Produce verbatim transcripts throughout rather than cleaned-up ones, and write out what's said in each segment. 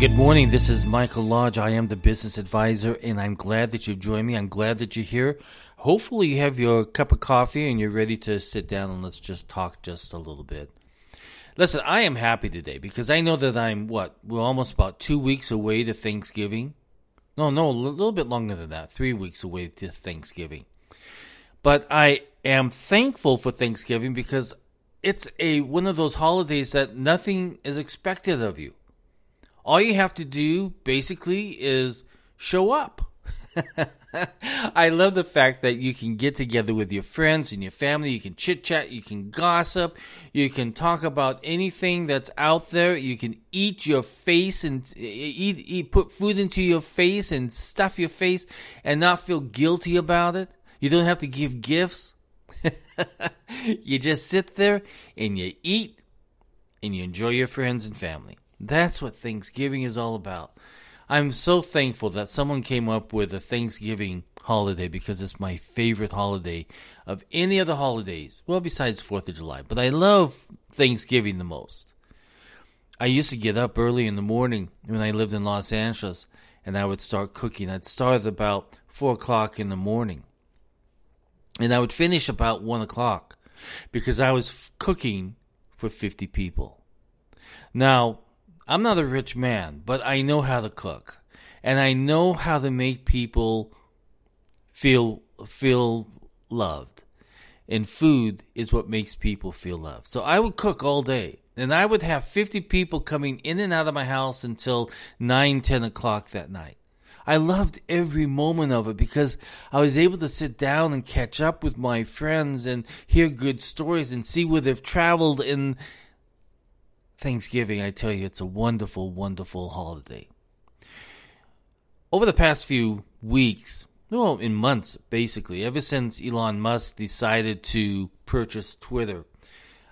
Good morning. This is Michael Lodge. I am the business advisor, and I'm glad that you've joined me. I'm glad that you're here. Hopefully you have your cup of coffee and you're ready to sit down and let's just talk just a little bit. Listen, I am happy today because I know that I'm, what, we're almost about two weeks away to Thanksgiving. No, no, a little bit longer than that, three weeks away to Thanksgiving. But I am thankful for Thanksgiving because it's a one of those holidays that nothing is expected of you. All you have to do, basically, is show up. I love the fact that you can get together with your friends and your family. You can chit-chat. You can gossip. You can talk about anything that's out there. You can eat your face and eat, eat, put food into your face and stuff your face and not feel guilty about it. You don't have to give gifts. You just sit there and you eat and you enjoy your friends and family. That's what Thanksgiving is all about. I'm so thankful that someone came up with a Thanksgiving holiday because it's my favorite holiday of any of the holidays. Well, besides fourth of July, but I love Thanksgiving the most. I used to get up early in the morning when I lived in Los Angeles, and I would start cooking. I'd start about four o'clock in the morning, and I would finish about one o'clock because I was f- cooking for fifty people. Now, I'm not a rich man, but I know how to cook, and I know how to make people feel feel loved, and food is what makes people feel loved. So I would cook all day, and I would have fifty people coming in and out of my house until nine, ten o'clock that night. I loved every moment of it because I was able to sit down and catch up with my friends and hear good stories and see where they've traveled and Thanksgiving, I tell you, it's a wonderful, wonderful holiday. Over the past few weeks, well, in months, basically, ever since Elon Musk decided to purchase Twitter,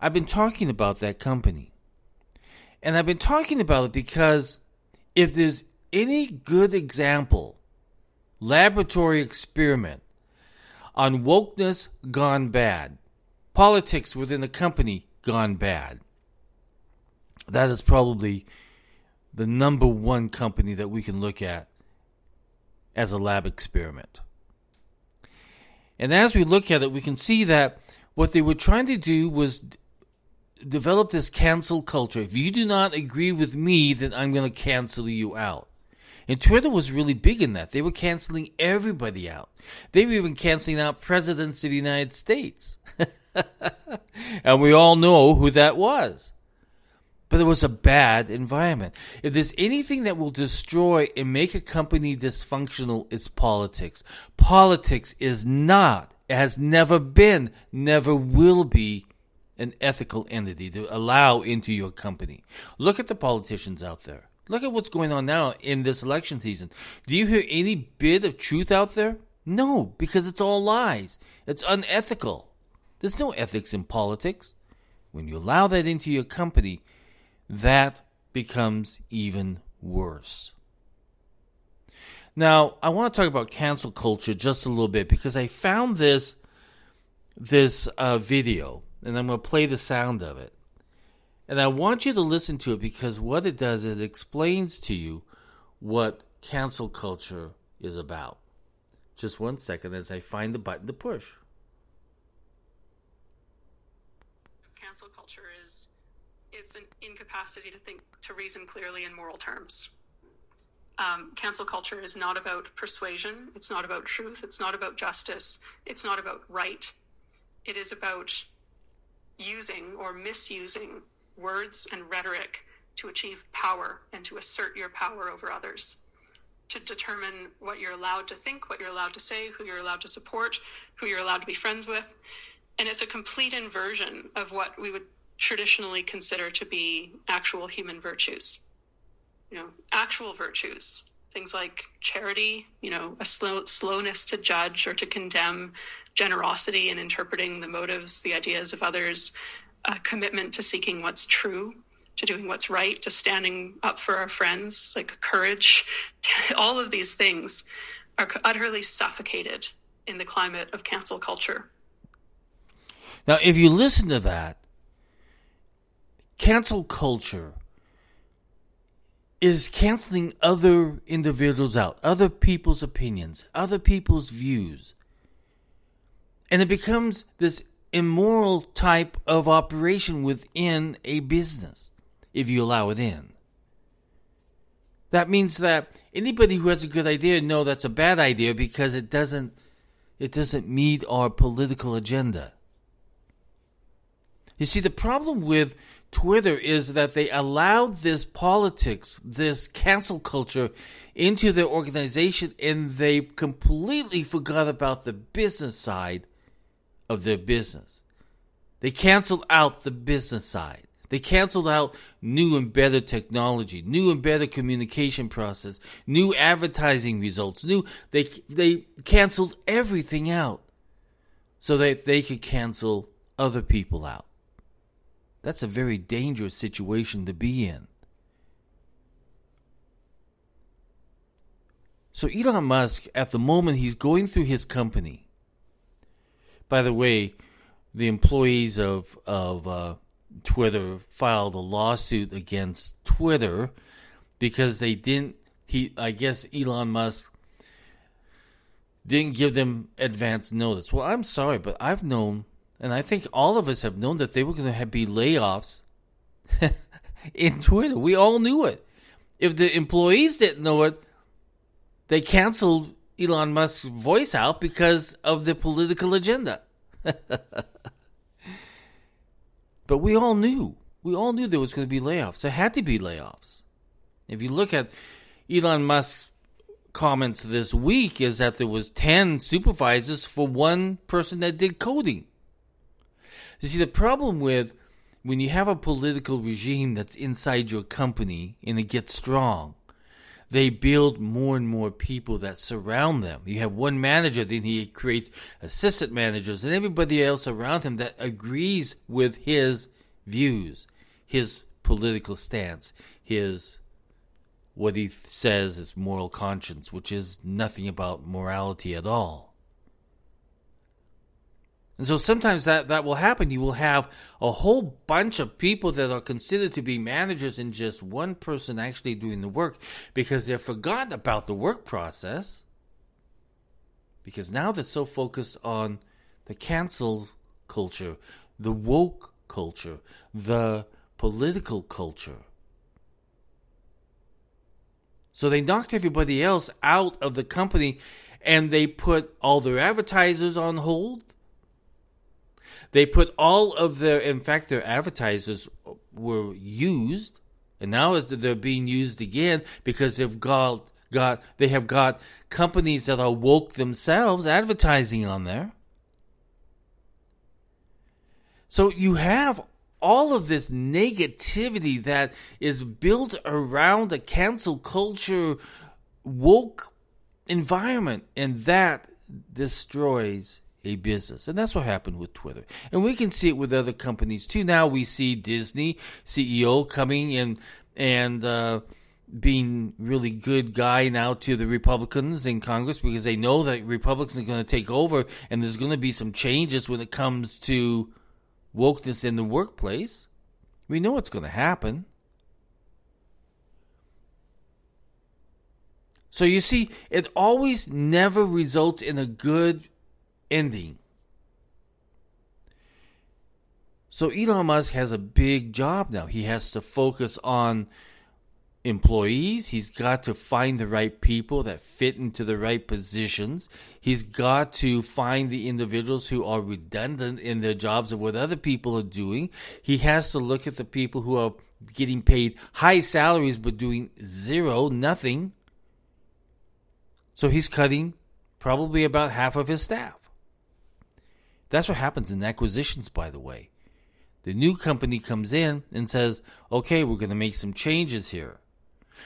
I've been talking about that company. And I've been talking about it because if there's any good example, laboratory experiment on wokeness gone bad, politics within the company gone bad, that is probably the number one company that we can look at as a lab experiment. And as we look at it, we can see that what they were trying to do was d- develop this cancel culture. If you do not agree with me, then I'm going to cancel you out. And Twitter was really big in that. They were canceling everybody out. They were even canceling out presidents of the United States. And we all know who that was. But it was a bad environment. If there's anything that will destroy and make a company dysfunctional, it's politics. Politics is not, it has never been, never will be an ethical entity to allow into your company. Look at the politicians out there. Look at what's going on now in this election season. Do you hear any bit of truth out there? No, because it's all lies. It's unethical. There's no ethics in politics. When you allow that into your company, that becomes even worse. Now, I want to talk about cancel culture just a little bit because I found this this uh, video, and I'm going to play the sound of it. And I want you to listen to it because what it does is it explains to you what cancel culture is about. Just one second as I find the button to push. Cancel culture is... it's an incapacity to think, to reason clearly in moral terms. Um, cancel culture is not about persuasion. It's not about truth. It's not about justice. It's not about right. It is about using or misusing words and rhetoric to achieve power and to assert your power over others, to determine what you're allowed to think, what you're allowed to say, who you're allowed to support, who you're allowed to be friends with. And it's a complete inversion of what we would traditionally consider to be actual human virtues, you know, actual virtues, things like charity, you know, a slow, slowness to judge or to condemn, generosity in interpreting the motives, the ideas of others, a commitment to seeking what's true, to doing what's right, to standing up for our friends, like courage. All of these things are utterly suffocated in the climate of cancel culture. Now, if you listen to that, cancel culture is canceling other individuals out, other people's opinions, other people's views. And it becomes this immoral type of operation within a business, if you allow it in. That means that anybody who has a good idea knows that's a bad idea because it doesn't it doesn't meet our political agenda. You see, the problem with Twitter is that they allowed this politics, this cancel culture, into their organization, and they completely forgot about the business side of their business. They canceled out the business side. They canceled out new and better technology, new and better communication process, new advertising results, new they they canceled everything out so that they could cancel other people out. That's a very dangerous situation to be in. So Elon Musk, at the moment, he's going through his company. By the way, the employees of of uh, Twitter filed a lawsuit against Twitter because they didn't. He, I guess, Elon Musk didn't give them advance notice. Well, I'm sorry, but I've known, and I think all of us have known, that they were going to have be layoffs in Twitter. We all knew it. If the employees didn't know it, they canceled Elon Musk's voice out because of the political agenda. But we all knew. We all knew there was going to be layoffs. There had to be layoffs. If you look at Elon Musk's comments this week, is that there was ten supervisors for one person that did coding. You see, the problem with when you have a political regime that's inside your company and it gets strong, they build more and more people that surround them. You have one manager, then he creates assistant managers and everybody else around him that agrees with his views, his political stance, his what he says is moral conscience, which is nothing about morality at all. And so sometimes that, that will happen. You will have a whole bunch of people that are considered to be managers and just one person actually doing the work because they've forgotten about the work process because now they're so focused on the cancel culture, the woke culture, the political culture. So they knocked everybody else out of the company and they put all their advertisers on hold. They put all of their, in fact, their advertisers were used, and now they're being used again because they've got, got, they have got companies that are woke themselves advertising on there. So you have all of this negativity that is built around a cancel culture, woke environment, and that destroys a business. And that's what happened with Twitter. And we can see it with other companies too. Now we see Disney C E O coming in and uh, being really good guy now to the Republicans in Congress because they know that Republicans are going to take over and there's going to be some changes when it comes to wokeness in the workplace. We know it's going to happen. So you see, it always never results in a good ending. So Elon Musk has a big job now. He has to focus on employees. He's got to find the right people that fit into the right positions. He's got to find the individuals who are redundant in their jobs of what other people are doing. He has to look at the people who are getting paid high salaries but doing zero, nothing. So he's cutting probably about half of his staff. That's what happens in acquisitions, by the way. The new company comes in and says, okay, we're going to make some changes here.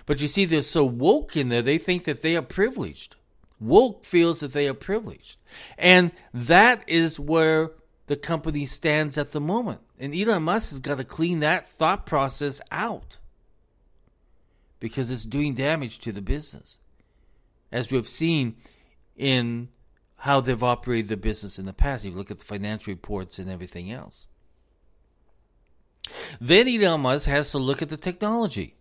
But you see, they're so woke in there, they think that they are privileged. Woke feels that they are privileged. And that is where the company stands at the moment. And Elon Musk has got to clean that thought process out because it's doing damage to the business. As we've seen in how they've operated the business in the past. You look at the financial reports and everything else. Then Elon Musk has to look at the technology.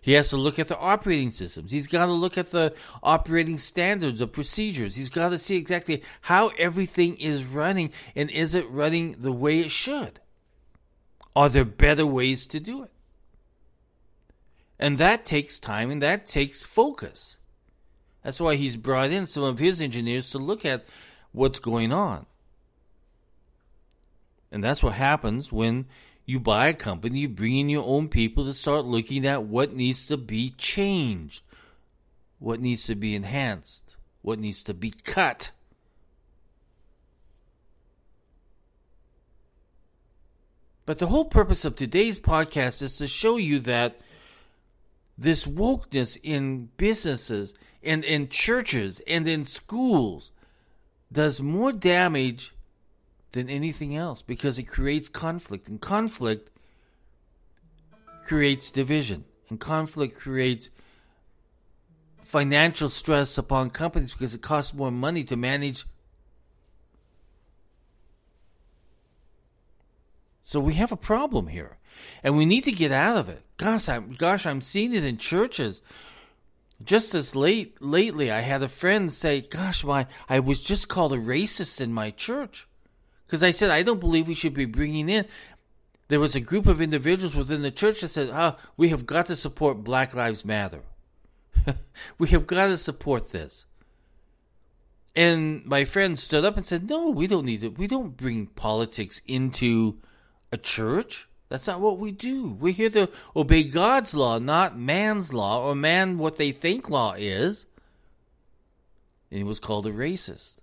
He has to look at the operating systems. He's got to look at the operating standards of procedures. He's got to see exactly how everything is running, and is it running the way it should? Are there better ways to do it? And that takes time, and that takes focus. That's why he's brought in some of his engineers to look at what's going on. And that's what happens when you buy a company, you bring in your own people to start looking at what needs to be changed, what needs to be enhanced, what needs to be cut. But the whole purpose of today's podcast is to show you that this wokeness in businesses and in churches and in schools does more damage than anything else, because it creates conflict, and conflict creates division, and conflict creates financial stress upon companies because it costs more money to manage. So we have a problem here, and we need to get out of it. Gosh, I'm, gosh, I'm seeing it in churches. Just as late lately, I had a friend say, gosh, my I was just called a racist in my church. Because I said, I don't believe we should be bringing in. There was a group of individuals within the church that said, oh, we have got to support Black Lives Matter. We have got to support this. And my friend stood up and said, no, we don't need it. We don't bring politics into a church. That's not what we do. We're here to obey God's law, not man's law, or man what they think law is. And he was called a racist.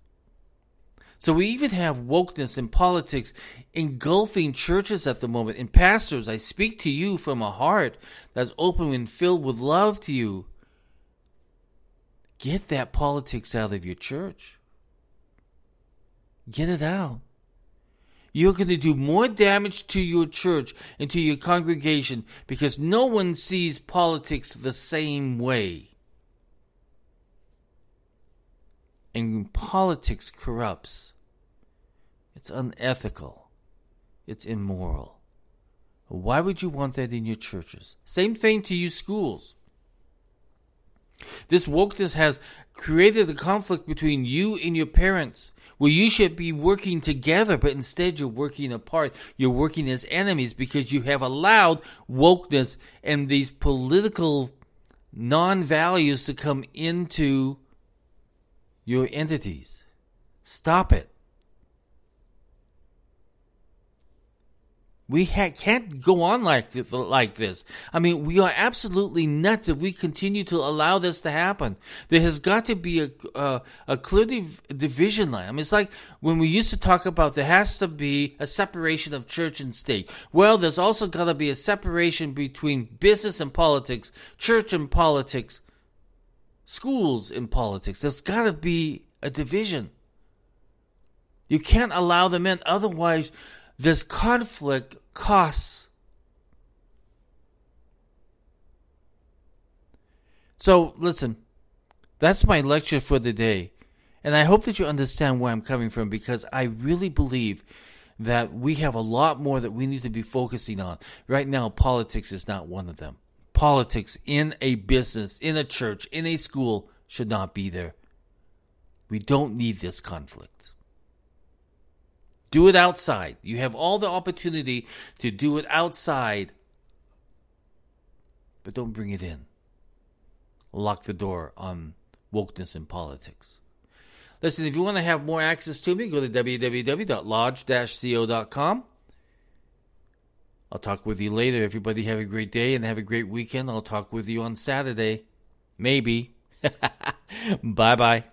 So we even have wokeness and politics engulfing churches at the moment. And pastors, I speak to you from a heart that's open and filled with love to you. Get that politics out of your church. Get it out. You're going to do more damage to your church and to your congregation because no one sees politics the same way. And politics corrupts. It's unethical. It's immoral. Why would you want that in your churches? Same thing to you schools. This wokeness has created a conflict between you and your parents, where you should be working together, but instead you're working apart. You're working as enemies because you have allowed wokeness and these political non-values to come into your entities. Stop it. We ha- can't go on like th- like this. I mean, we are absolutely nuts if we continue to allow this to happen. There has got to be a uh, a clear div- division line. I mean, it's like when we used to talk about there has to be a separation of church and state. Well, there's also got to be a separation between business and politics, church and politics, schools in politics. There's got to be a division. You can't allow them in. Otherwise, this conflict costs. So, listen, that's my lecture for the day. And I hope that you understand where I'm coming from, because I really believe that we have a lot more that we need to be focusing on. Right now, politics is not one of them. Politics in a business, in a church, in a school should not be there. We don't need this conflict. Do it outside. You have all the opportunity to do it outside, but don't bring it in. Lock the door on wokeness and politics. Listen, if you want to have more access to me, go to w w w dot lodge dash co dot com. I'll talk with you later. Everybody have a great day and have a great weekend. I'll talk with you on Saturday. Maybe. Bye-bye.